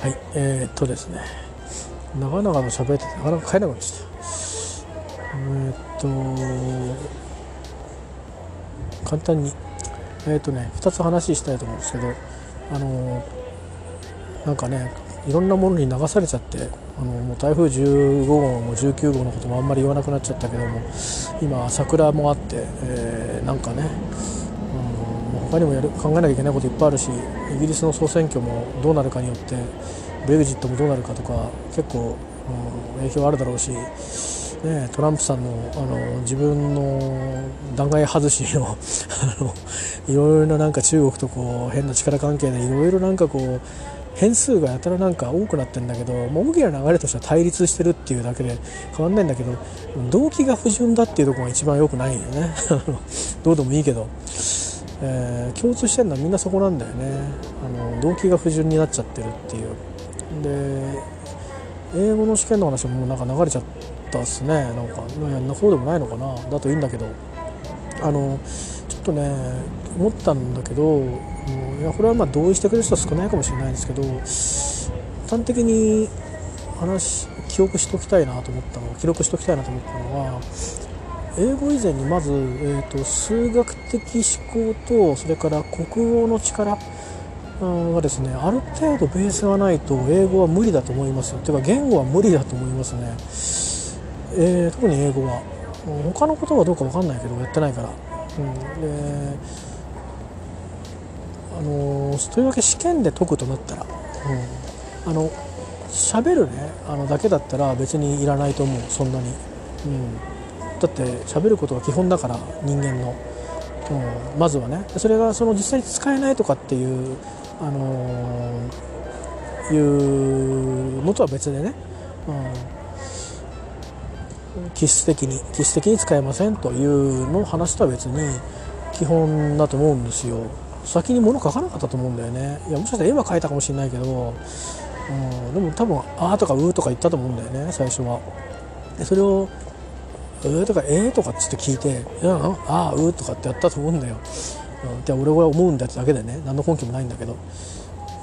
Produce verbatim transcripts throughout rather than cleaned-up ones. はい、えー、っとですね、長々も喋っててなかなか帰れなくなっちゃった。えー、っと簡単にえー、っとねふたつ話したいと思うんですけど、あのー、なんかねいろんなものに流されちゃって、あのー、もう台風じゅうごごうもじゅうきゅうごうのこともあんまり言わなくなっちゃったけども、今桜もあって、えー、なんかね。他にもやる考えなきゃいけないこといっぱいあるし、イギリスの総選挙もどうなるかによってブレグジットもどうなるかとか結構、うん、影響あるだろうし、ね、トランプさんの、 あの自分の弾劾外しのいろいろな、なんか中国とこう変な力関係でいろいろなんかこう変数がやたらなんか多くなってるんだけど、まあ、大きな流れとしては対立してるっていうだけで変わんないんだけど、動機が不純だっていうところが一番良くないよねどうでもいいけど。えー、共通してるのはみんなそこなんだよね。あの動機が不純になっちゃってるっていう。で、英語の試験の話ももうなんか流れちゃったっすね。なんかそうでもないのかな、だといいんだけど、あのちょっとね思ったんだけど、いやこれはまあ同意してくれる人は少ないかもしれないんですけど、端的に話記憶しておきたいなと思ったの記録しておきたいなと思ったのは、英語以前にまず、えーと、数学的思考とそれから国語の力はですね、ある程度ベースがないと英語は無理だと思いますよ。というか言語は無理だと思いますね、えー、特に英語は。他のことはどうか分かんないけどやってないから、うんであのー、とりわけ試験で解くとなったら、うん、あの喋るねあのだけだったら別にいらないと思う、そんなに。うん、だって喋ることが基本だから人間の、うん、まずはね。それがその実際に使えないとかっていう、あのー、いうのとは別でね、うん、気質的に気質的に使えませんというのを話とは別に基本だと思うんですよ。先に物書かなかったと思うんだよね。いやもしかしたら絵は描いたかもしれないけど、うん、でも多分あーとかうーとか言ったと思うんだよね最初は。でそれをえーとかえーとかって聞いて、いやああうーとかってやったと思うんだよ、うん、って俺は思うんだってだけでね、何の根拠もないんだけど。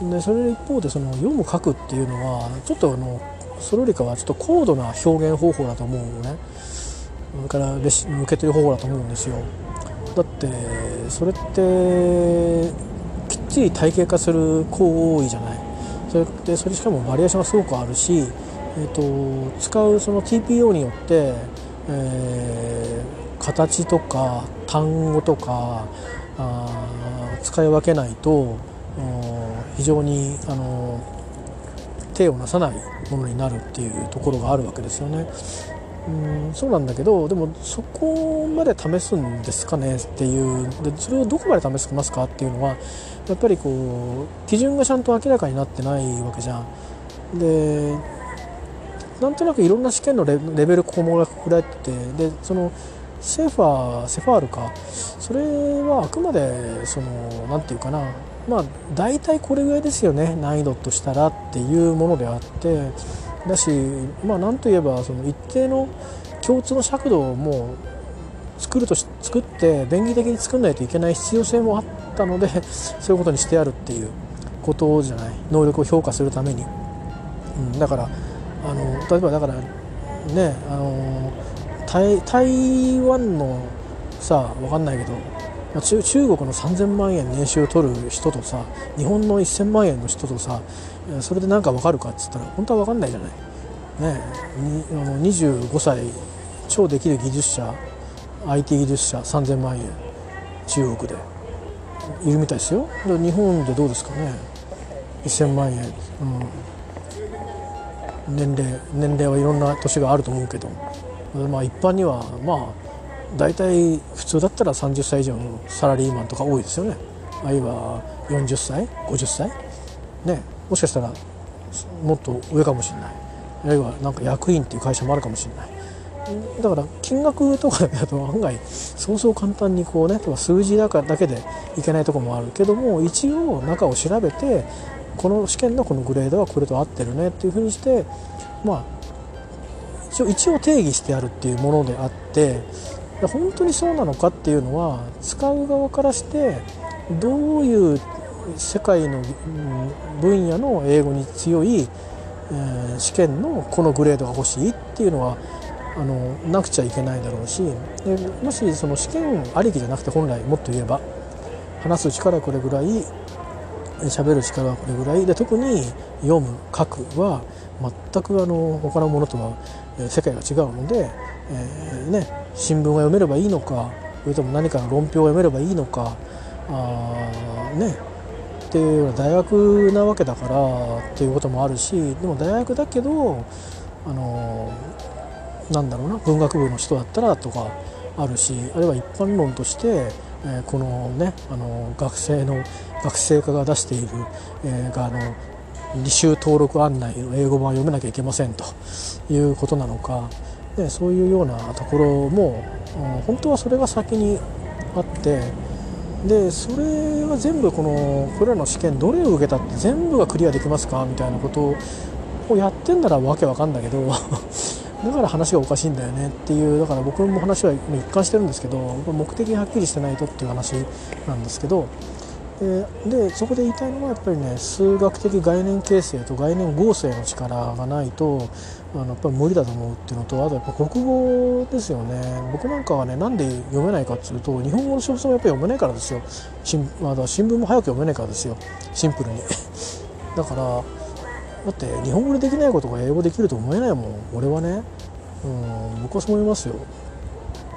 でそれ一方でその読む書くっていうのはちょっとあのそれよりかはちょっと高度な表現方法だと思うのね。それからレシ受け取り方法だと思うんですよ。だってそれってきっちり体系化する行為じゃない。それってそれしかもバリエーションがすごくあるし、えーと使うその ティーピーオー によってえー、形とか単語とかあ使い分けないと非常にあの手をなさないものになるっていうところがあるわけですよね。うんそうなんだけど、でもそこまで試すんですかねっていう。でそれをどこまで試せますかっていうのはやっぱりこう基準がちゃんと明らかになってないわけじゃん。でなんとなくいろんな試験のレベル項目がくくられてて、でそのシェファーセファールか、それはあくまでそのなんていうかな、まあ大体これぐらいですよね難易度としたらっていうものであって、だしまあなんといえばその一定の共通の尺度をもう作るとし作って便宜的に作らないといけない必要性もあったので、そういうことにしてあるっていうことじゃない、能力を評価するために。うん、だからあの例えばだからね、あの 台, 台湾のさ分かんないけど 中, 中国のさんぜんまんえん年収を取る人とさ日本のせんまんえんの人とさ、それで何か分かるかっつったら本当は分かんないじゃない。ね、にじゅうごさい超できる技術者 アイティー 技術者さんぜんまんえん中国でいるみたいですよ。日本でどうですかねせんまんえん、うん年齢、年齢はいろんな年があると思うけど、まあ、一般にはまあ大体普通だったらさんじゅっさい以上のサラリーマンとか多いですよね。あるいはよんじゅっさいごじゅっさい、ね、もしかしたらもっと上かもしれない。あるいはなんか役員っていう会社もあるかもしれない。だから金額とかだと案外そうそう簡単にこうね数字だけでいけないところもあるけども、一応中を調べてこの試験のこのグレードはこれと合ってるねっていうふうにして、まあ、一応、一応定義してあるっていうものであって、本当にそうなのかっていうのは使う側からしてどういう世界の分野の英語に強い試験のこのグレードが欲しいっていうのはあのなくちゃいけないだろうし、でもしその試験ありきじゃなくて、本来もっと言えば話す力これぐらい、喋る力はこれぐらいで、特に読む書くは全くあの他のものとは世界が違うので、えーね、新聞が読めればいいのか、それとも何かの論評を読めればいいのか、あーねっていうような大学なわけだからっていうこともあるし、でも大学だけどあのなんだろうな、文学部の人だったらとかあるし、あるいは一般論として、えー、このねあの学生の学生課が出している、えー、があの履修登録案内の英語版を読めなきゃいけませんということなのか、でそういうようなところも本当はそれが先にあって、でそれは全部このこれらの試験どれを受けたって全部がクリアできますかみたいなことをやってんならわけわかんないけどだから話がおかしいんだよねっていう、だから僕も話は一貫してるんですけど、目的がはっきりしてないとっていう話なんですけど、でそこで言いたいのはやっぱりね、数学的概念形成と概念合成の力がないとあのやっぱり無理だと思うっていうのと、あとやっぱ国語ですよね。僕なんかはね、なんで読めないかっていうと、日本語の小説もやっぱり読めないからですよ。新聞も早く読めないからですよ、シンプルにだからだって日本語でできないことが英語できると思えないもん、俺はね。うん、僕はそう思いますよ。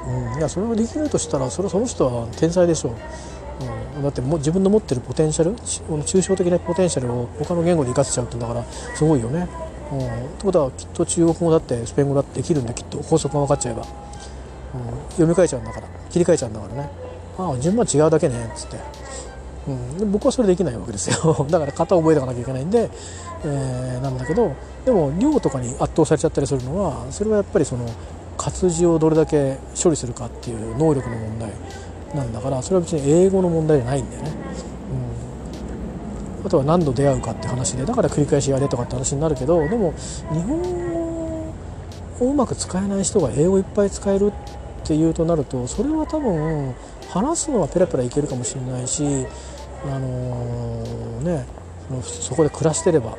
うん、いやそれができるとしたら、それはその人は天才でしょう。だっても自分の持ってるポテンシャル、抽象的なポテンシャルを他の言語で生かせちゃうってんだからすごいよね。うん、ってことはきっと中国語だってスペイン語だってできるんだ、きっと法則が分かっちゃえば、うん、読み替えちゃうんだから、切り替えちゃうんだからね、ああ順番違うだけねっつって、うん、で僕はそれできないわけですよだから型を覚えていかなきゃいけないんで、えー、なんだけど、でも量とかに圧倒されちゃったりするのは、それはやっぱりその活字をどれだけ処理するかっていう能力の問題なんだから、それは別に英語の問題じゃないんだよね。うん、あとは何度出会うかって話で、だから繰り返しやれとかって話になるけど、でも日本語をうまく使えない人が英語いっぱい使えるっていうとなると、それは多分話すのはペラペラいけるかもしれないし、あのー、ね、そこで暮らしてれば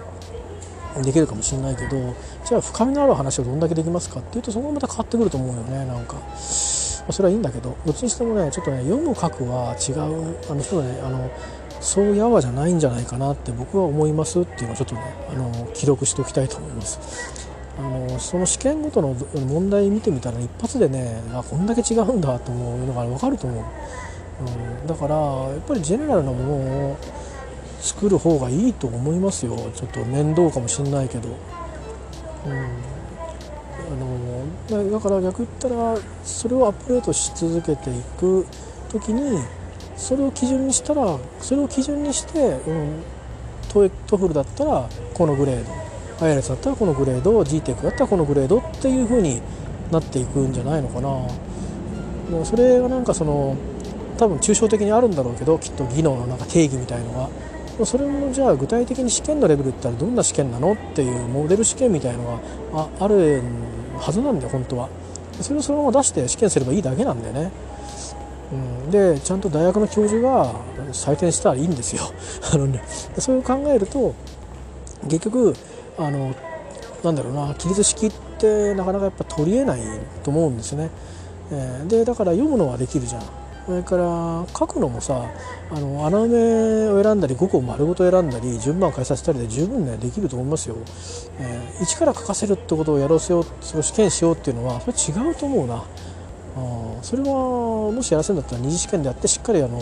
できるかもしれないけど、じゃあ深みのある話をどんだけできますかっていうと、そこがまた変わってくると思うよね。なんかそれはいいんだけど、どっちにしてもね、ちょっとね、読む書くは違う、あの人ね、あのそうやわじゃないんじゃないかなって僕は思いますっていうのをちょっとね、あの記録しておきたいと思います。あのその試験ごとの問題見てみたら、一発でね、あ、こんだけ違うんだと思うのが分かると思う。うん、だからやっぱりジェネラルなものを作る方がいいと思いますよ。ちょっと面倒かもしれないけど。うん。あのだから逆言ったら、それをアップデートし続けていく時に、それを基準にしたら、それを基準にして、うん、トフルだったらこのグレード、アイエルツだったらこのグレード、ジーテックだったらこのグレードっていう風になっていくんじゃないのかな。それがなんかその多分抽象的にあるんだろうけど、きっと技能のなんか定義みたいのが。それもじゃあ具体的に試験のレベルって言ったらどんな試験なのっていうモデル試験みたいのが あ, あるはずなんだよ本当は。それをそのまま出して試験すればいいだけなんだよね。うん、でちゃんと大学の教授が採点したらいいんですよあの、ね、そういう考えると結局あのなんだろうな、規律式ってなかなかやっぱ取りえないと思うんですね。でだから読むのはできるじゃん。それから書くのもさ、あの穴埋めを選んだりごこ丸ごと選んだり順番を変えさせたりで十分ねできると思いますよ。えー、一から書かせるってことをやろせよう、それを試験しようっていうのはそれ違うと思うな。あ、それはもしやらせるんだったら二次試験でやって、しっかりあの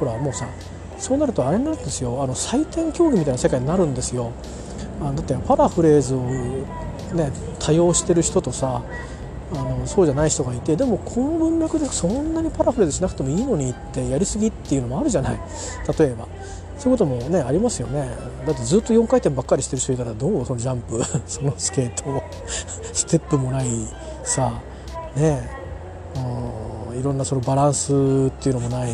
ほらもうさ、そうなるとあれになるんですよ、あの採点競技みたいな世界になるんですよ。あ、だってパラフレーズをね多用してる人とさ、あのそうじゃない人がいて、でもこの文脈でそんなにパラフレーズしなくてもいいのにってやりすぎっていうのもあるじゃない。例えばそういうこともねありますよね。だってずっとよんかい転ばっかりしてる人いたらどう、そのジャンプそのスケートステップもないさねえ、いろんなそのバランスっていうのもない、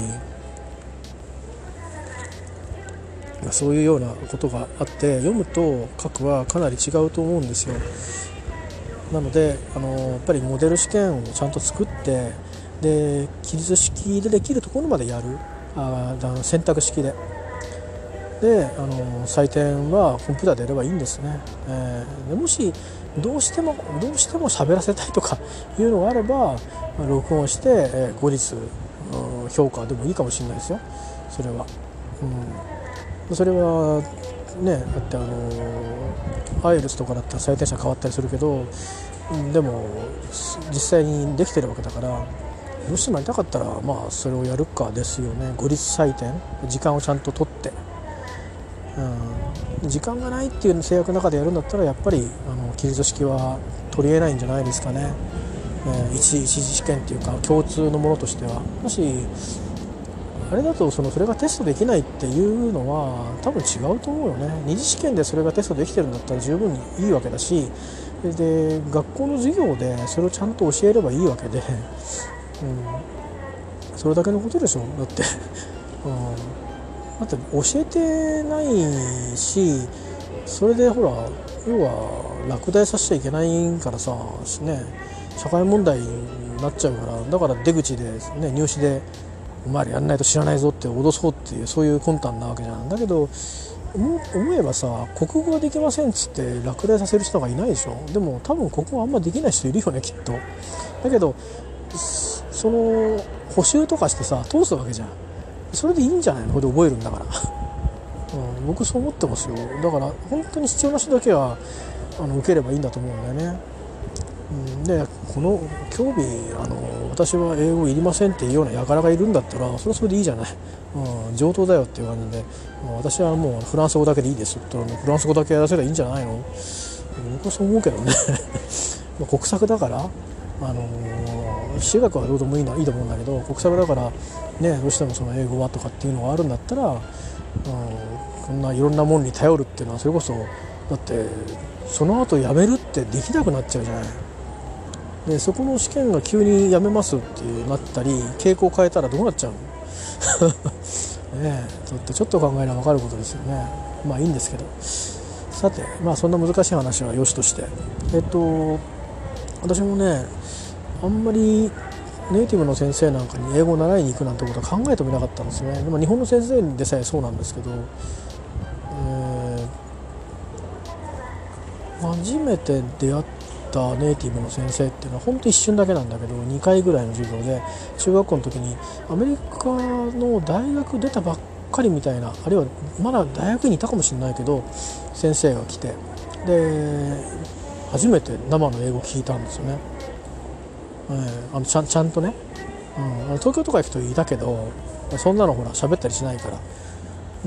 そういうようなことがあって、読むと書くはかなり違うと思うんですよ。なのであのやっぱりモデル試験をちゃんと作って、で記述式でできるところまでやる、あ選択式でであの採点はコンピューターでやればいいんですね。えー、でもしどうしてもどうしても喋らせたいとかいうのがあれば録音して、えー、後日評価でもいいかもしれないですよ。それは、うん、それはね、だってあのアイエルツとかだったら採点者変わったりするけど、でも実際にできてるわけだから。どうしてもやりたかったら、まあ、それをやるかですよね。後日採点、時間をちゃんと取って、うん、時間がないっていう制約の中でやるんだったらやっぱりあの記述式は取り得ないんじゃないですかね、えー、一次試験っていうか共通のものとしては。もしあれだと そのそれがテストできないっていうのは多分違うと思うよね。二次試験でそれがテストできてるんだったら十分にいいわけだし、で学校の授業でそれをちゃんと教えればいいわけで、うん、それだけのことでしょ。だって、うん、だって教えてないし、それでほら要は落第させちゃいけないからさ、ね、社会問題になっちゃうから、だから出口で、ね、入試でお前らやんないと知らないぞって脅そうっていう、そういう魂胆なわけじゃん。だけど思えばさ、国語ができませんっつって落第させる人がいないでしょ。でも多分国語あんまできない人いるよね、きっと。だけどその補習とかしてさ通すわけじゃん。それでいいんじゃないの、これで覚えるんだから、うん、僕そう思ってますよ。だから本当に必要な人だけはあの受ければいいんだと思うんだよね、うん、でこの競技あの私は英語いりませんっていうような輩がいるんだったらそれはそれでいいじゃない、うん、上等だよっていう感じで、まあ、私はもうフランス語だけでいいですって言ったらフランス語だけやらせればいいんじゃないの。僕はそう思うけどねまあ国策だからあの私学はどうでもいいな、いいと思うんだけど、国際だから、ね、どうしてもその英語はとかっていうのがあるんだったら、うん、こんないろんなものに頼るっていうのはそれこそだってその後やめるってできなくなっちゃうじゃない。でそこの試験が急にやめますってなったり傾向変えたらどうなっちゃうのねえ、だってちょっと考えれば分かることですよね。まあいいんですけど、さて、まあ、そんな難しい話はよしとして、えっと私もねあんまりネイティブの先生なんかに英語を習いに行くなんてことは考えてもなかったんですね。でも日本の先生でさえそうなんですけど、えー、初めて出会ったネイティブの先生っていうのは本当一瞬だけなんだけどにかいぐらいの授業で、中学校の時にアメリカの大学出たばっかりみたいな、あるいはまだ大学にいたかもしれないけど先生が来て、で初めて生の英語を聞いたんですよね。えー、あのちゃん、ちゃんとね、うん、東京とか行くといたけどそんなのほら喋ったりしないから。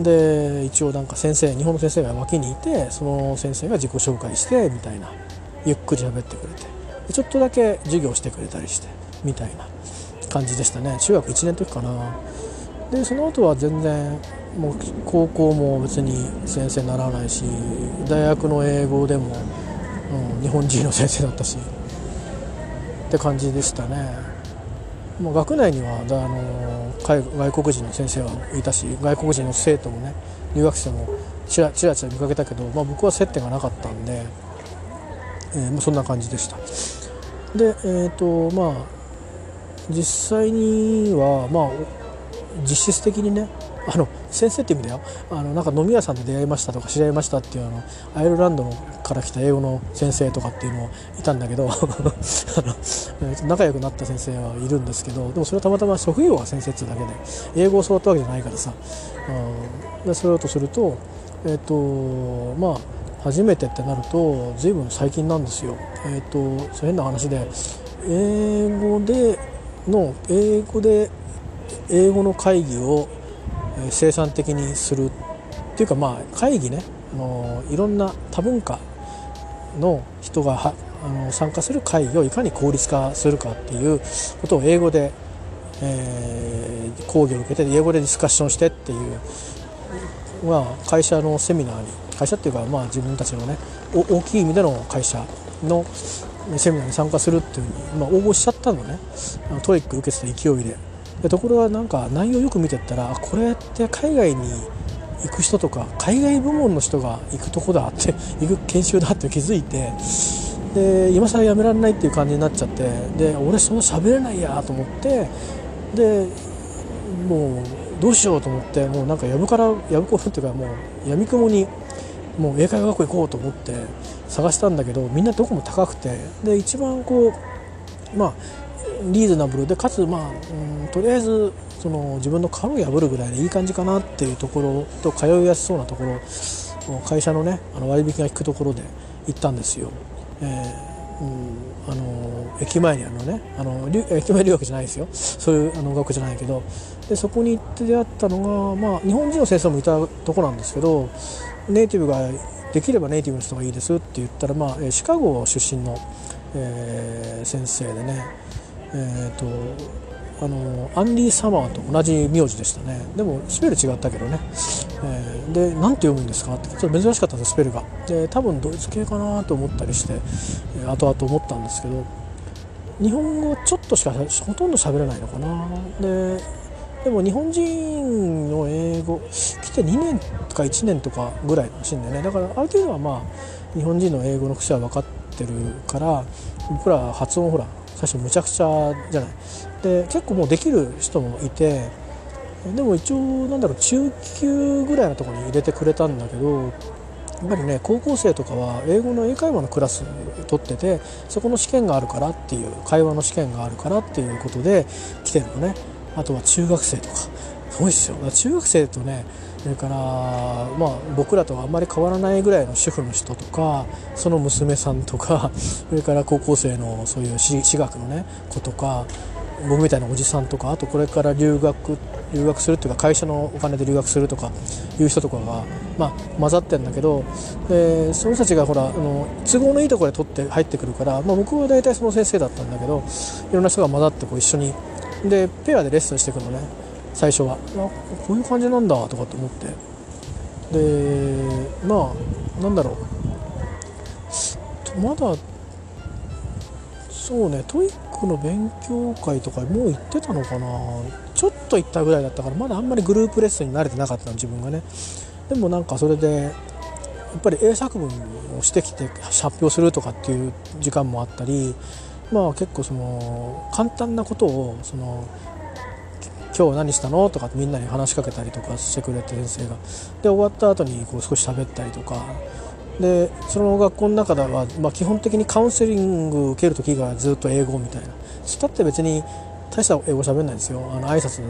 で一応なんか先生、日本の先生が脇にいてその先生が自己紹介してみたいな、ゆっくり喋ってくれてでちょっとだけ授業してくれたりしてみたいな感じでしたね。中学いちねんの時かな。でその後は全然もう高校も別に先生習わないし、大学の英語でも、うん、日本人の先生だったしって感じでしたね。もう学内にはあの外国人の先生はいたし、外国人の生徒もね、留学生もちらちら見かけたけど、まあ、僕は接点がなかったんで、えー、もうそんな感じでした。で、えーとまあ、実際には、まあ、実質的にねあの先生って意味だよ、あのなんか飲み屋さんで出会いましたとか知り合いましたっていうあのアイルランドから来た英語の先生とかっていうのいたんだけどあの仲良くなった先生はいるんですけど、でもそれはたまたま職業が先生ってだけで英語を教わったわけじゃないからさ、うん、でそれだとすると、えーとまあ、初めてってなると随分最近なんですよ。えーと、そう変な話で英語での英語で英語の会議を生産的にするっていうか、まあ会議ね、あのいろんな多文化の人がはあの参加する会議をいかに効率化するかっていうことを英語で、えー、講義を受けて英語でディスカッションしてっていう、まあ、会社のセミナーに、会社っていうか、まあ、自分たちのね大きい意味での会社のセミナーに参加するっていう風に、まあ、応募しちゃったのね。あのトイック受けてた勢いで。ところがなんか内容よく見てったら、これって海外に行く人とか海外部門の人が行くとこだって行く研修だって気づいて、で今更やめられないっていう感じになっちゃって、で俺そんな喋れないやと思って、でもうどうしようと思って、もうなんかやぶからやぶこっていうか、もうやみくもにもう英会話学校行こうと思って探したんだけど、みんなどこも高くて、で一番こうまあリーズナブルで、かつまあ、うん、とりあえずその自分の殻を破るぐらいでいい感じかなっていうところと、通いやすそうなところ、会社のね、あの割引が効くところで行ったんですよ。えーうん、あの駅前にあるのね、あの駅前留学じゃないですよ、そういうあの学じゃないけど、でそこに行って出会ったのが、まあ、日本人の先生もいたとこなんですけど、ネイティブができればネイティブの人がいいですって言ったら、まあ、シカゴ出身の、えー、先生でね、えーとあのアンディ・サマーと同じ名字でしたね。でもスペル違ったけどね、えー、で何て読むんですかって、ちょっと珍しかったんですスペルが。で多分ドイツ系かなと思ったりして、えー、後々思ったんですけど、日本語ちょっとしかほとんど喋れないのかな。ででも日本人の英語来てにねんとかいちねんとかぐらいらしいんだよね。だからある程度はまあ日本人の英語の癖は分かってるから、僕ら発音ほら最初むちゃくちゃじゃないで、結構もうできる人もいて、でも一応なんだろう、中級ぐらいのところに入れてくれたんだけど、やっぱりね高校生とかは英語の英会話のクラス取ってて、そこの試験があるからっていう、会話の試験があるからっていうことで来てるのね。あとは中学生とかすごいっすよ。中学生とね、それから、まあ、僕らとはあんまり変わらないぐらいの主婦の人とか、その娘さんとか、それから高校生のそういう私学のね子とか、僕みたいなおじさんとか、あとこれから留学留学するというか、会社のお金で留学するとかいう人とかが、まあ、混ざってるんだけど、でその人たちがほらあの都合のいいところで取って入ってくるから、まあ、僕は大体その先生だったんだけど、いろんな人が混ざってこう一緒にでペアでレッスンしていくのね。最初はあこういう感じなんだとかと思って、でまあなんだろう、まだそうね、トイックの勉強会とかもう行ってたのかな、ちょっと行ったぐらいだったから、まだあんまりグループレッスンに慣れてなかったの自分がね。でもなんかそれでやっぱり英作文をしてきて発表するとかっていう時間もあったり、まあ結構その簡単なことをその今日何したのとかみんなに話しかけたりとかしてくれて、先生がで終わった後にこう少し喋ったりとかで、その学校の中では、まあ、基本的にカウンセリング受ける時がずっと英語みたいな。だって別に大した英語喋んないんですよ。あの挨拶、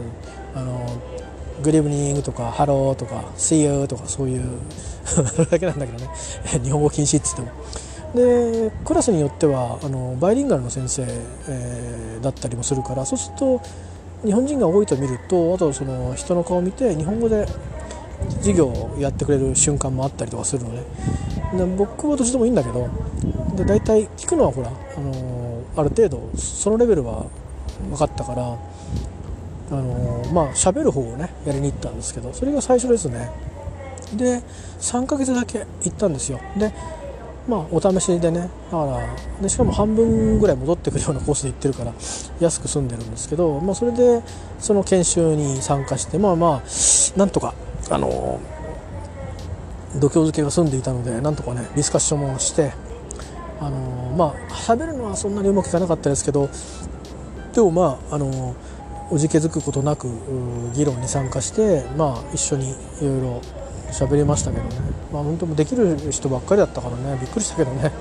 あのグリーブニングとかハローとか See you とかそういうそれだけなんだけどね日本語禁止って言っても。でクラスによってはあのバイリンガルの先生、えー、だったりもするから、そうすると日本人が多いと見ると、あとその人の顔を見て日本語で授業をやってくれる瞬間もあったりとかするのね。で僕はどっちでもいいんだけど、で大体聞くのはほら、あのー、ある程度そのレベルは分かったから、あのー、まあ喋る方をねやりに行ったんですけど、それが最初ですね。でさんかげつだけ行ったんですよ。でまあ、お試しでね、だからでしかも半分ぐらい戻ってくるようなコースで行ってるから安く済んでるんですけど、まあ、それでその研修に参加して、まあまあなんとかあの度胸付けが済んでいたので、なんとかねディスカッションもして、あのまあ喋るのはそんなにうまくいかなかったですけど、でもまああのおじけづくことなく議論に参加して、まあ一緒にいろいろ喋りましたけどね、まあ、本当もできる人ばっかりだったからね、びっくりしたけどね、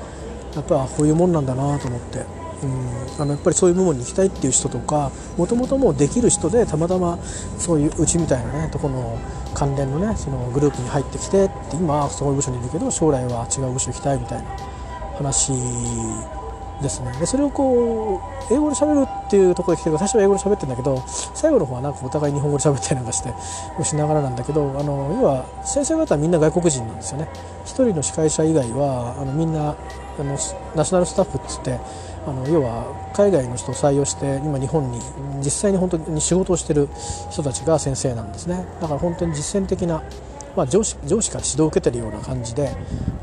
やっぱりこういうもんなんだなと思って、うん、あのやっぱりそういう部門に行きたいっていう人とか、もともともうできる人でたまたまそういううちみたいなねとこの関連のねそのグループに入ってきてって、今そういう部署にいるけど将来は違う部署行きたいみたいな話ですね。でそれをこう英語で喋るっていうところで来てるから、最初は英語で喋ってるんだけど、最後の方はなんかお互い日本語で喋ったりなんかしてしながらなんだけど、あの要は先生方はみんな外国人なんですよね。一人の司会者以外はあのみんなあのナショナルスタッフっつって、あの要は海外の人を採用して今日本に実際に本当に仕事をしてる人たちが先生なんですね。だから本当に実践的な、まあ、上司、上司から指導を受けてるような感じで、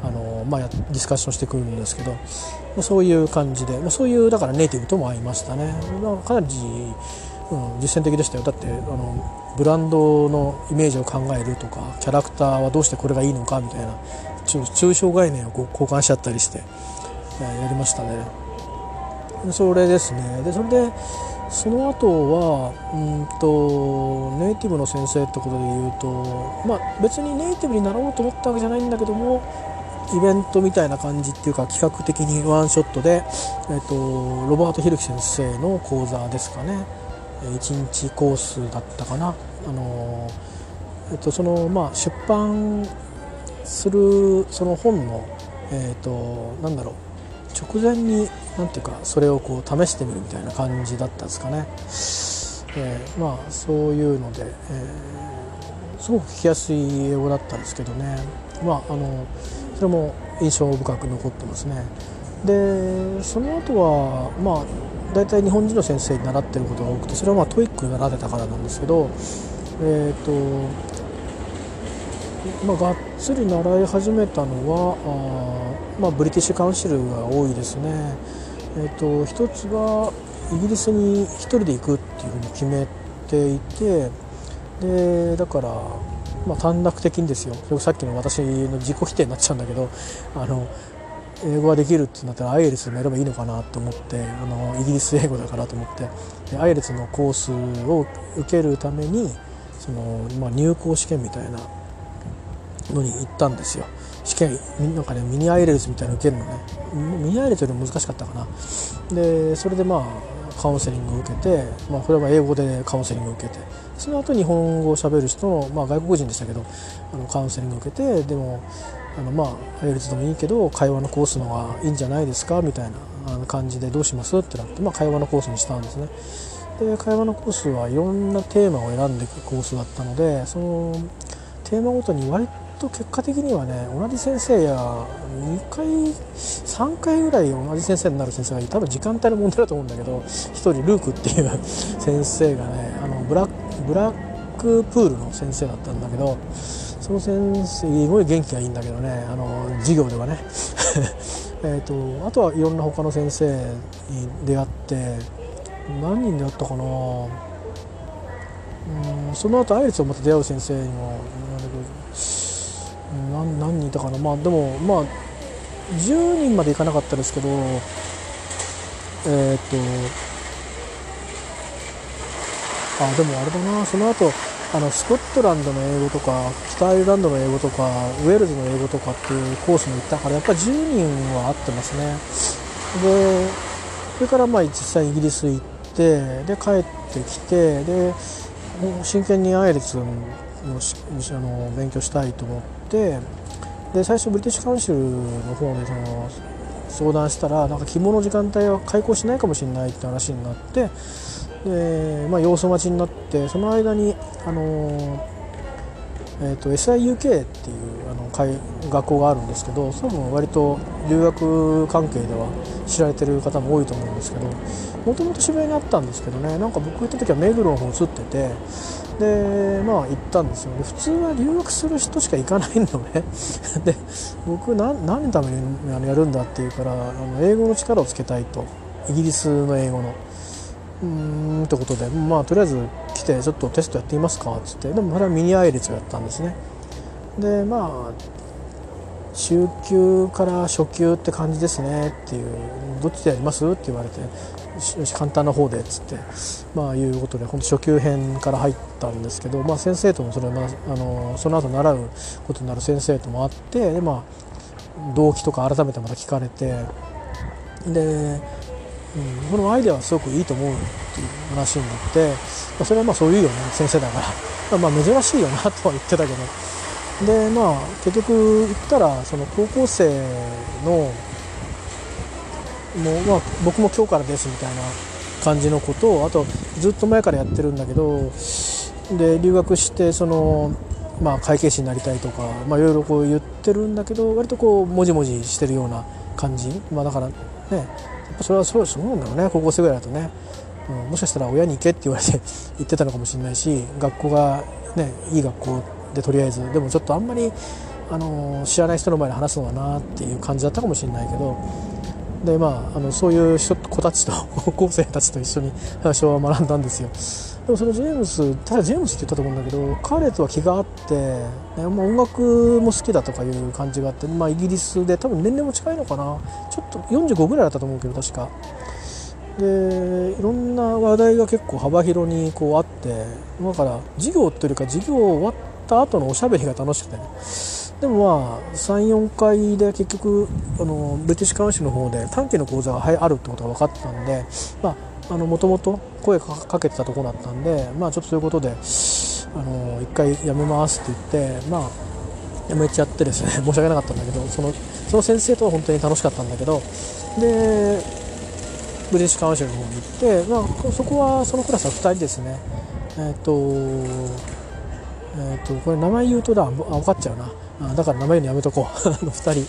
あの、まあ、ディスカッションしてくるんですけど、まあ、そういう感じで、まあ、そういうだからネイティブとも会いましたね。まあ、かなり、うん、実践的でしたよ。だってあのブランドのイメージを考えるとか、キャラクターはどうしてこれがいいのかみたいな抽象概念をこう交換しちゃったりして、えー、やりましたね。それですね。でそれでその後はうんとネイティブの先生ってことでいうと、まあ、別にネイティブになろうと思ったわけじゃないんだけども、イベントみたいな感じっていうか、企画的にワンショットで、えー、とロバート・ヒルキ先生の講座ですかね、いちにちコースだったかな。あのえー、とそのまあ出版するその本の、えー、となんだろう直前になんていうかそれをこう試してみるみたいな感じだったんですかね。えー、まあそういうので、えー、すごく聞きやすい英語だったんですけどね。まああのそれも印象深く残ってますね。でその後はまあ大体日本人の先生に習ってることが多くて、それはまあトイック習ってたからなんですけど、えっとまあがっつり習い始めたのはあ、まあ、ブリティッシュカウンシルが多いですね。えー、と一つがイギリスに一人で行くっていうふうに決めていて、でだから、まあ、短絡的にですよ、さっきの私の自己否定になっちゃうんだけど、あの英語ができるってなったらアイエルスもやればいいのかなと思って、あのイギリス英語だからと思って、でアイエルスのコースを受けるためにその、まあ、入校試験みたいなのに行ったんですよ。試験なんかね、ミニアイレルズみたいなの受けるのね。ミニアイレルズよりも難しかったかな。でそれでまあカウンセリングを受けて、まあ、これは英語でカウンセリングを受けて、その後日本語をしゃべる人の、まあ、外国人でしたけど、あのカウンセリングを受けて、でもあの、まあ、アイレルズでもいいけど会話のコースの方がいいんじゃないですかみたいな感じで、どうしますってなって、まあ、会話のコースにしたんですね。で会話のコースはいろんなテーマを選んでいくコースだったので、そのテーマごとに割と結果的にはね、同じ先生やにかいさんかいぐらい同じ先生になる先生がいて、多分時間帯の問題だと思うんだけど、ひとりルークっていう先生がね、あの ブラック、ブラックプールの先生だったんだけど、その先生すごい元気がいいんだけどね、あの授業ではねえとあとはいろんな他の先生に出会って、何人出会ったかな、うん、その後アイレスをまた出会う先生にも何, 何人いたかな、まあ、でも、まあ、じゅうにんまでいかなかったですけど、えー、っとあでもあれだな、その後あのスコットランドの英語とか北アイルランドの英語とかウェールズの英語とかっていうコースに行ったから、やっぱりじゅうにんは合ってますね。でそれからまあ実際イギリス行って、で帰ってきて、で真剣にアイレスの、あの勉強したいと思って、で最初ブリティッシュカウンシルの方でその相談したら、なんか希望の時間帯は開校しないかもしれないって話になって、で、まあ、様子待ちになって、その間にあの、えー、と エスアイユーケー っていうあの学校があるんですけど、多分割と留学関係では知られてる方も多いと思うんですけど、もともと渋谷にあったんですけどね、なんか僕行った時は目黒の方移ってて。でまあ行ったんですよ。で普通は留学する人しか行かないのねで僕 何, 何のためにやるんだっていうから、あの英語の力をつけたいと、イギリスの英語のうーんってことで、まあとりあえず来てちょっとテストやってみますかっつって、でもそれはミニアイレツをやったんですね。でまあ中級から初級って感じですねっていう、どっちでやりますって言われて、よし簡単な方でっつって、まあ、いうことで本当初級編から入ったんですけど、まあ、先生ともそれはあのその後習うことになる先生とも会って、で、まあ、動機とか改めてまた聞かれて、で、うん、このアイデアはすごくいいと思うっていう話になって、まあ、それはまあそういうよね先生だからまあ珍しいよなとは言ってたけど、でまあ結局行ったらその高校生の。もうまあ、僕も今日からですみたいな感じのことを、あとずっと前からやってるんだけど、で留学してその、まあ、会計士になりたいとか、まあ、いろいろこう言ってるんだけど、割とこうもじもじしてるような感じ、まあ、だからね、やっぱそれはそうなんだろうね、高校生ぐらいだとね、うん、もしかしたら親に行けって言われて行ってたのかもしれないし、学校が、ね、いい学校でとりあえず、でもちょっとあんまりあの知らない人の前で話すのかなっていう感じだったかもしれないけど。でまあ、あのそういう人子たちと高校生たちと一緒に最初は学んだんですよ。でもそのジェームス、ただジェームスって言ったと思うんだけど、彼とは気があって、ね、まあ、音楽も好きだとかいう感じがあって、まあ、イギリスで多分年齢も近いのかな、ちょっとよんじゅうごぐらいだったと思うけど確かでいろんな話題が結構幅広にこうあって、だから授業というよりか授業終わった後のおしゃべりが楽しくてね。でもまあさん、よんかいで結局あのブリティッシュカウンシルの方で短期の講座があるってことが分かってたんで、まあもともと声かけてたところだったんで、まあちょっとそういうことであのいっかいやめますって言って、まあめちゃってですね申し訳なかったんだけど、その、その先生とは本当に楽しかったんだけど、でブリティッシュカウンシルの方に行って、まあそこはそのクラスはふたりですね。えっとえっとこれ名前言うとだ分かっちゃうな、だから名前言うのやめとこうふたり、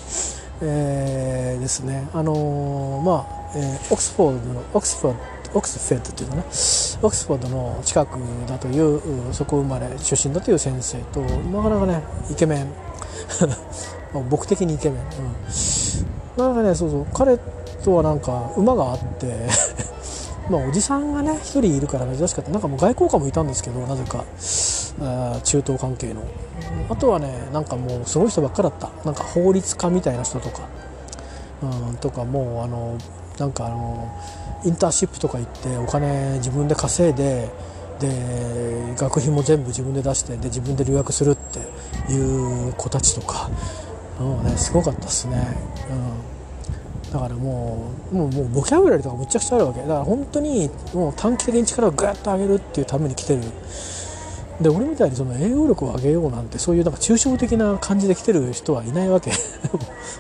えー、ですね、あのー、まあ、えー、オックスフォードのオックスフォードオックスフェッドというかね、オックスフォードの近くだという、そこ生まれ出身だという先生と、なかなかねイケメン僕的にイケメン、うん、なんかね、そうそう、彼とはなんか馬があってまあおじさんがね一人いるから珍しかった。なんかもう外交官もいたんですけど、なぜかあ中東関係の、あとはねなんかもうすごい人ばっかだった。なんか法律家みたいな人とか、うん、とかもうあのなんかあのインターンシップとか行ってお金自分で稼いで、で学費も全部自分で出して、で自分で留学するっていう子たちとか、もうねすごかったですね、うん、だからもう、もう、もうボキャブラリーとかむちゃくちゃあるわけだから、本当にもう短期的に力をグッと上げるっていうために来てる。で俺みたいにその英語力を上げようなんて、そういうなんか抽象的な感じで来てる人はいないわけ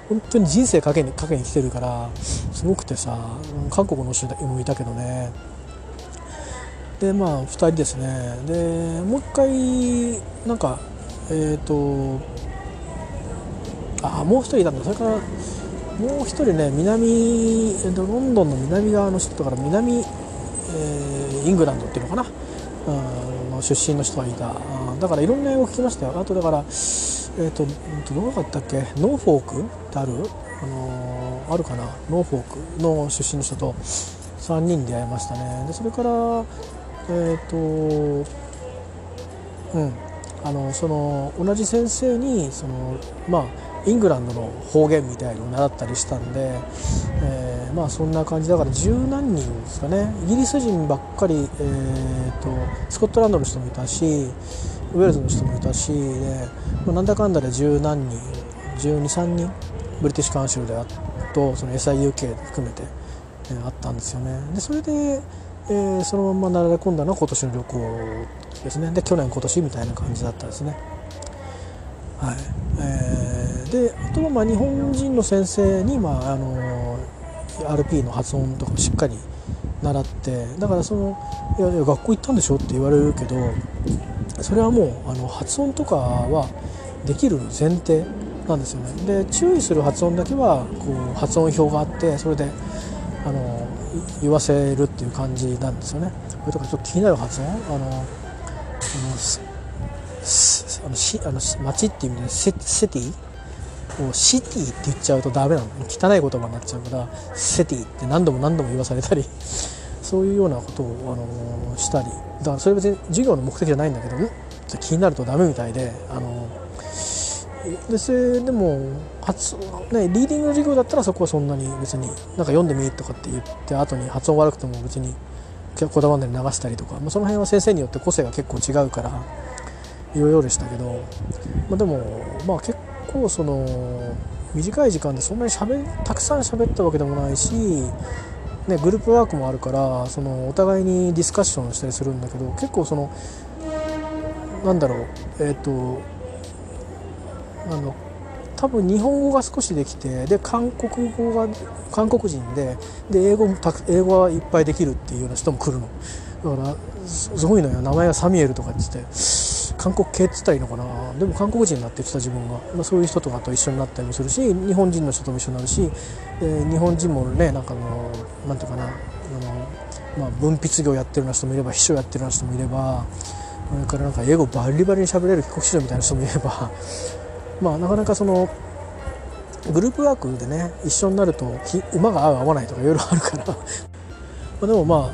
本当に人生かけにかけに来てるからすごくてさ、韓国の人もいたけどね。でまあふたりですね。でもう一回なんかえっ、ー、とあもう一人いたんだ。それからもう一人ね、南ロンドンの南側の人だから、南、えー、イングランドっていうのかな、うん、出身の人がいた。だからいろんな英語を聞きましたよ。あとだから、えー、とどうだったっけ、ノーフォークってある、あのー、あるかな、ノーフォークの出身の人とさんにん出会いましたね。でそれから、えーとうん、あのその同じ先生にその、まあ、イングランドの方言みたいのを習ったりしたんで、えーまあそんな感じだから十何人ですかね。イギリス人ばっかり、えー、とスコットランドの人もいたし、ウェールズの人もいたしで、まあ、なんだかんだで十何人、じゅうに、さんにんブリティッシュカウンシルであとその エスアイユーケー 含めて、えー、あったんですよね。でそれで、えー、そのまま並べ込んだのは今年の旅行ですね。で去年今年みたいな感じだったですね。はい、えー、であとはまあ日本人の先生にまああのーアールピー の発音とかもしっかり習って、だからそのいやいや学校行ったんでしょって言われるけど、それはもうあの発音とかはできる前提なんですよね。で注意する発音だけはこう発音表があって、それであの言わせるっていう感じなんですよね。これとかちょっと気になる発音、あのあのあのしあの街っていう意味でシティシティって言っちゃうとダメなの、汚い言葉になっちゃうから、シティって何度も何度も言わされたりそういうようなことを、あのー、したり、だからそれ別に授業の目的じゃないんだけど、ね、気になるとダメみたいで、あのー、でそれでも発、ね、リーディングの授業だったらそこはそんなに別になんか読んでみいとかって言って後に発音悪くても別にこだわんで流したりとか、まあ、その辺は先生によって個性が結構違うからいろいろでしたけど、まあ、でもまあ結構こうその短い時間でそんなにしゃべたくさん喋ったわけでもないし、ね、グループワークもあるからそのお互いにディスカッションしたりするんだけど、結構そのなんだろう、えーと、あの多分日本語が少しできて、で韓国語が韓国人で、で英語もた英語はいっぱいできるっていうような人も来るのだから、すごいのよ。名前がサミュエルとかって言って韓国系って言ったらいいのかな、でも韓国人になって言ってた自分が、まあ、そういう人とかと一緒になったりもするし、日本人の人とも一緒になるし、で日本人もねなんかのなんていうかな、あの、まあ、文筆業やってるような人もいれば、秘書やってるような人もいれば、それからなんか英語バリバリに喋れる帰国子女みたいな人もいればまあなかなかそのグループワークでね一緒になると馬が合う合わないとかいろいろあるからまあでもまあ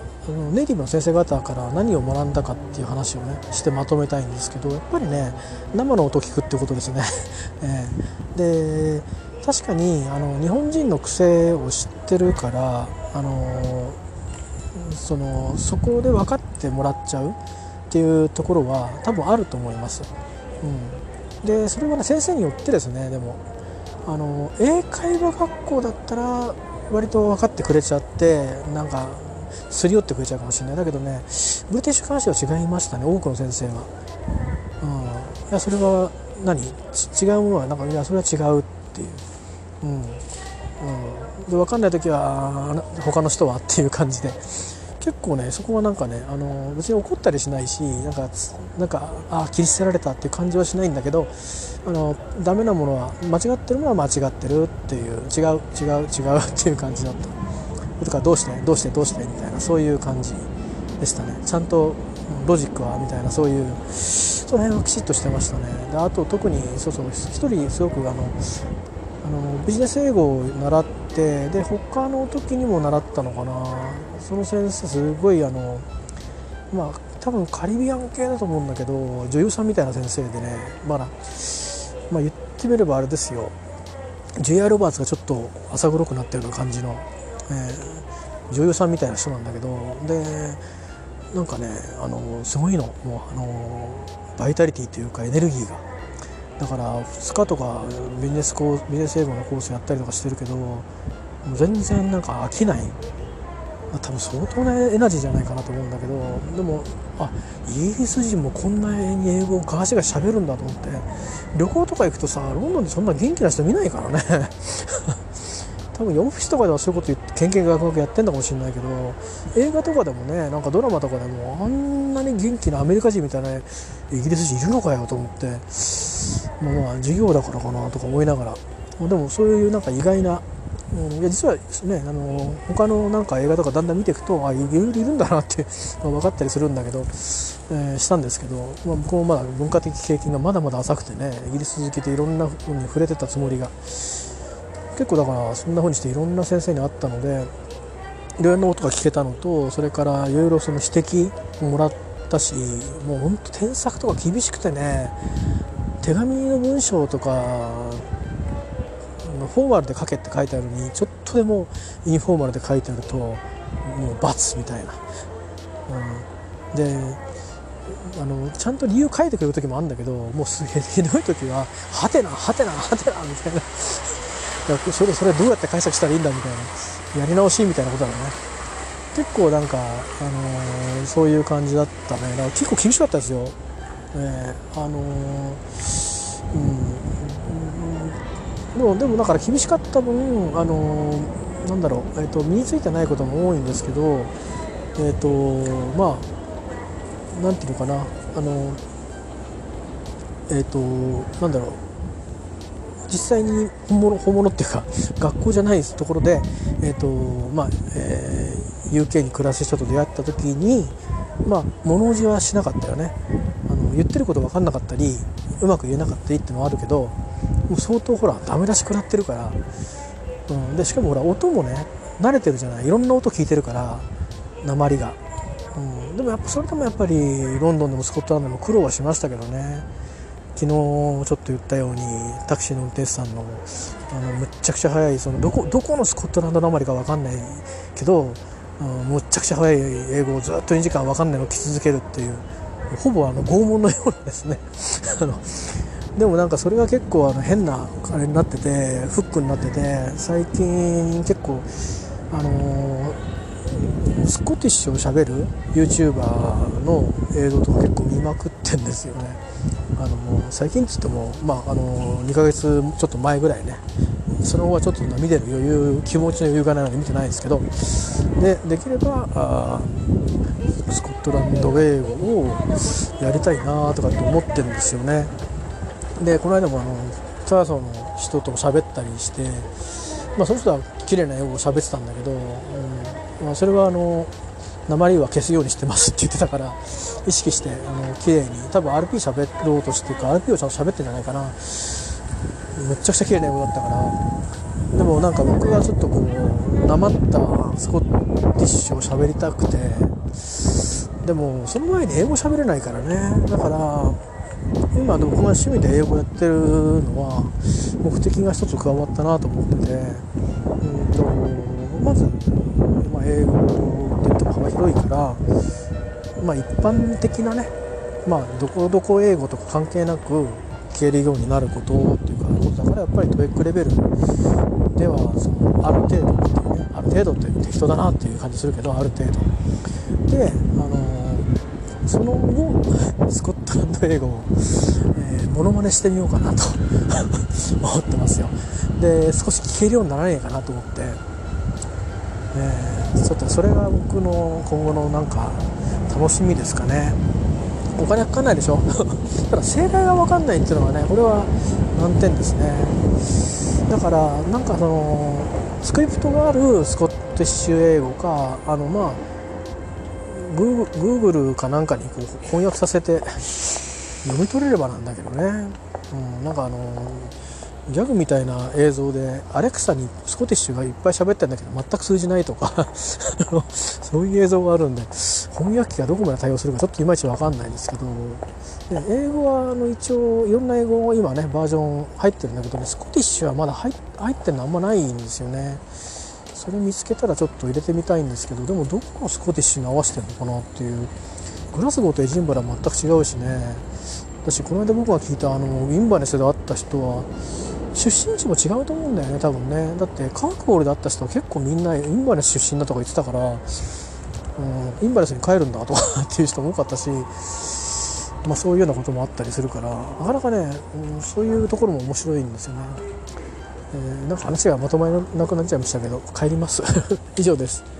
ネイティブの先生方から何を学んだかっていう話をねしてまとめたいんですけど、やっぱりね生の音を聞くってことですね、えー、で確かにあの日本人の癖を知ってるから、あのそのそこで分かってもらっちゃうっていうところは多分あると思います、うん、でそれは、ね、先生によってですね。でもあの英会話学校だったら割と分かってくれちゃってなんかすり寄ってくれちゃうかもしれない。だけどねブリティッシュ監視は違いましたね、多くの先生は、うん、いやそれは何違うものはなんかいやそれは違うっていう、うんうん、で分かんない時は他の人はっていう感じで結構ねそこはなんかねあの別に怒ったりしないしなんかなんかあ切り捨てられたっていう感じはしないんだけどあのダメなものは間違ってるものは間違ってるっていう違う違う違うっていう感じだったとかどうしてどうしてどうしてみたいなそういう感じでしたね。ちゃんとロジックはみたいなそういうその辺はきちっとしてましたね。であと特にそうそう一人すごくあのあのビジネス英語を習ってで他の時にも習ったのかなその先生すごいあのまあ多分カリビアン系だと思うんだけど女優さんみたいな先生でね、まあ、まあ言ってみればあれですよジェイアール ロバーツがちょっと浅黒くなってる感じの、えー、女優さんみたいな人なんだけどでなんかねあのすごいのもうあのバイタリティというかエネルギーがだからふつかとかビジネスコース、ビジネス英語のコースやったりとかしてるけどもう全然なんか飽きない多分相当なエナジーじゃないかなと思うんだけどでもあイギリス人もこんなに英語をガシガシ喋るんだと思って旅行とか行くとさロンドンでそんな元気な人見ないからね多分ヨーフィスとかではそういうこと言ってけんけんがくがくやってんだかもしれないけど映画とかでもねなんかドラマとかでもあんなに元気なアメリカ人みたいなイギリス人いるのかよと思ってまあ授業だからかなとか思いながらでもそういうなんか意外な、うん、いや実はねあの他のなんか映画とかだんだん見ていくとあいろいろいるんだなって分かったりするんだけど、えー、したんですけど、まあ、僕もまだ文化的経験がまだまだ浅くてねイギリス好きでいろんなふうに触れてたつもりが。結構だからそんな風にしていろんな先生に会ったのでいろんな音が聞けたのとそれからいろいろその指摘をもらったしもうほんと添削とか厳しくてね手紙の文章とかフォーマルで書けって書いてあるのにちょっとでもインフォーマルで書いてあるともう罰みたいな、うん、であのちゃんと理由書いてくれる時もあるんだけどもうすげえひどい時ははてなはてなはてなみたいなそれ、それどうやって解釈したらいいんだみたいなやり直しみたいなことだね結構なんか、あのー、そういう感じだったね。だから結構厳しかったですよ、えーあのーうん、でも、でもだから厳しかった分、あのー、なんだろう、えーと、身についてないことも多いんですけど、えーと、まあなんていうのかな、あのー、えーと、なんだろう実際に本物、本物っていうか学校じゃないところで、えーとまあえー、ユーケー に暮らす人と出会った時に、まあ、物おじはしなかったよね。あの言ってること分かんなかったりうまく言えなかったりってのはあるけどもう相当ほらダメ出し食らってるから、うん、でしかもほら音もね慣れてるじゃないいろんな音聞いてるから訛りが、うん、でもやっぱそれでもやっぱりロンドンでもスコットランドでも苦労はしましたけどね。昨日ちょっと言ったようにタクシーの運転手さんのあのむっちゃくちゃ速いそのどこどこのスコットランドなまりか分かんないけど、うん、むっちゃくちゃ速い英語をずっとにじかん分かんないのを聞き続けるっていうほぼあの拷問のようなですねあのでもなんかそれが結構あの変なあれになっててフックになってて最近結構あのー、スコティッシュをしゃべる YouTuber の映像とか結構見まくってんですよね。あのもう最近って言っても、まあ、あのにかげつちょっと前ぐらいねその後はちょっと見てる余裕気持ちの余裕がないので見てないんですけど で, できればあスコットランド英語をやりたいなとかって思ってるんですよね。でこの間もあのチャーソンの人と喋ったりして、まあ、その人は綺麗な英語を喋ってたんだけど、うんまあ、それはあの訛りは消すようにしてますって言ってたから意識してあの綺麗に多分 アールピー 喋ろうとしてるから アールピー をちゃんと喋ってんじゃないかな。めっちゃくちゃ綺麗な英語だったからでもなんか僕がちょっとこうなまったスコティッシュを喋りたくてでもその前に英語喋れないからねだから今でも僕が趣味で英語やってるのは目的が一つ加わったなと思っててうんとまず、まあ、英語って言っても幅広いから、まあ、一般的なね、まあ、どこどこ英語とか関係なく消えるようになることっていうかことだから、やっぱりトイックレベルではそのある程度っていうね、ある程度って適当だなっていう感じするけど、ある程度で、あのー、その後スコットランド英語を、えー、モノマネしてみようかなと思ってますよ。で、少し消えるようにならないかなと思って、えー、ちょっとそれが僕の今後のなんか楽しみですかね。お金かかんないでしょただ正解が分かんないっていうのはね、これは難点ですね。だからなんかそのスクリプトがあるスコティッシュ英語か、あのまあ Google かなんかにこう翻訳させて読み取れればなんだけどね、うん、なんかあのギャグみたいな映像でアレクサにスコティッシュがいっぱい喋ってるんだけど全く通じないとかそういう映像があるんで、翻訳機がどこまで対応するかちょっといまいち分かんないんですけど、英語はあの一応いろんな英語今ねバージョン入ってるんだけど、ね、スコティッシュはまだ 入, 入ってるのあんまないんですよね。それ見つけたらちょっと入れてみたいんですけど、でもどこをスコティッシュに合わせてるのかなっていう。グラスゴーとエジンバラは全く違うしね。私この間僕が聞いたあのインバネスで会った人は出身地も違うと思うんだよね、多分ね。だってカークボールで会った人は結構みんなインバネス出身だとか言ってたから、うん、インバネスに帰るんだとかっていう人も多かったし、まあ、そういうようなこともあったりするから、なかなかね、うん、そういうところも面白いんですよね、えー、なんか話がまとまらなくなっちゃいましたけど帰ります以上です。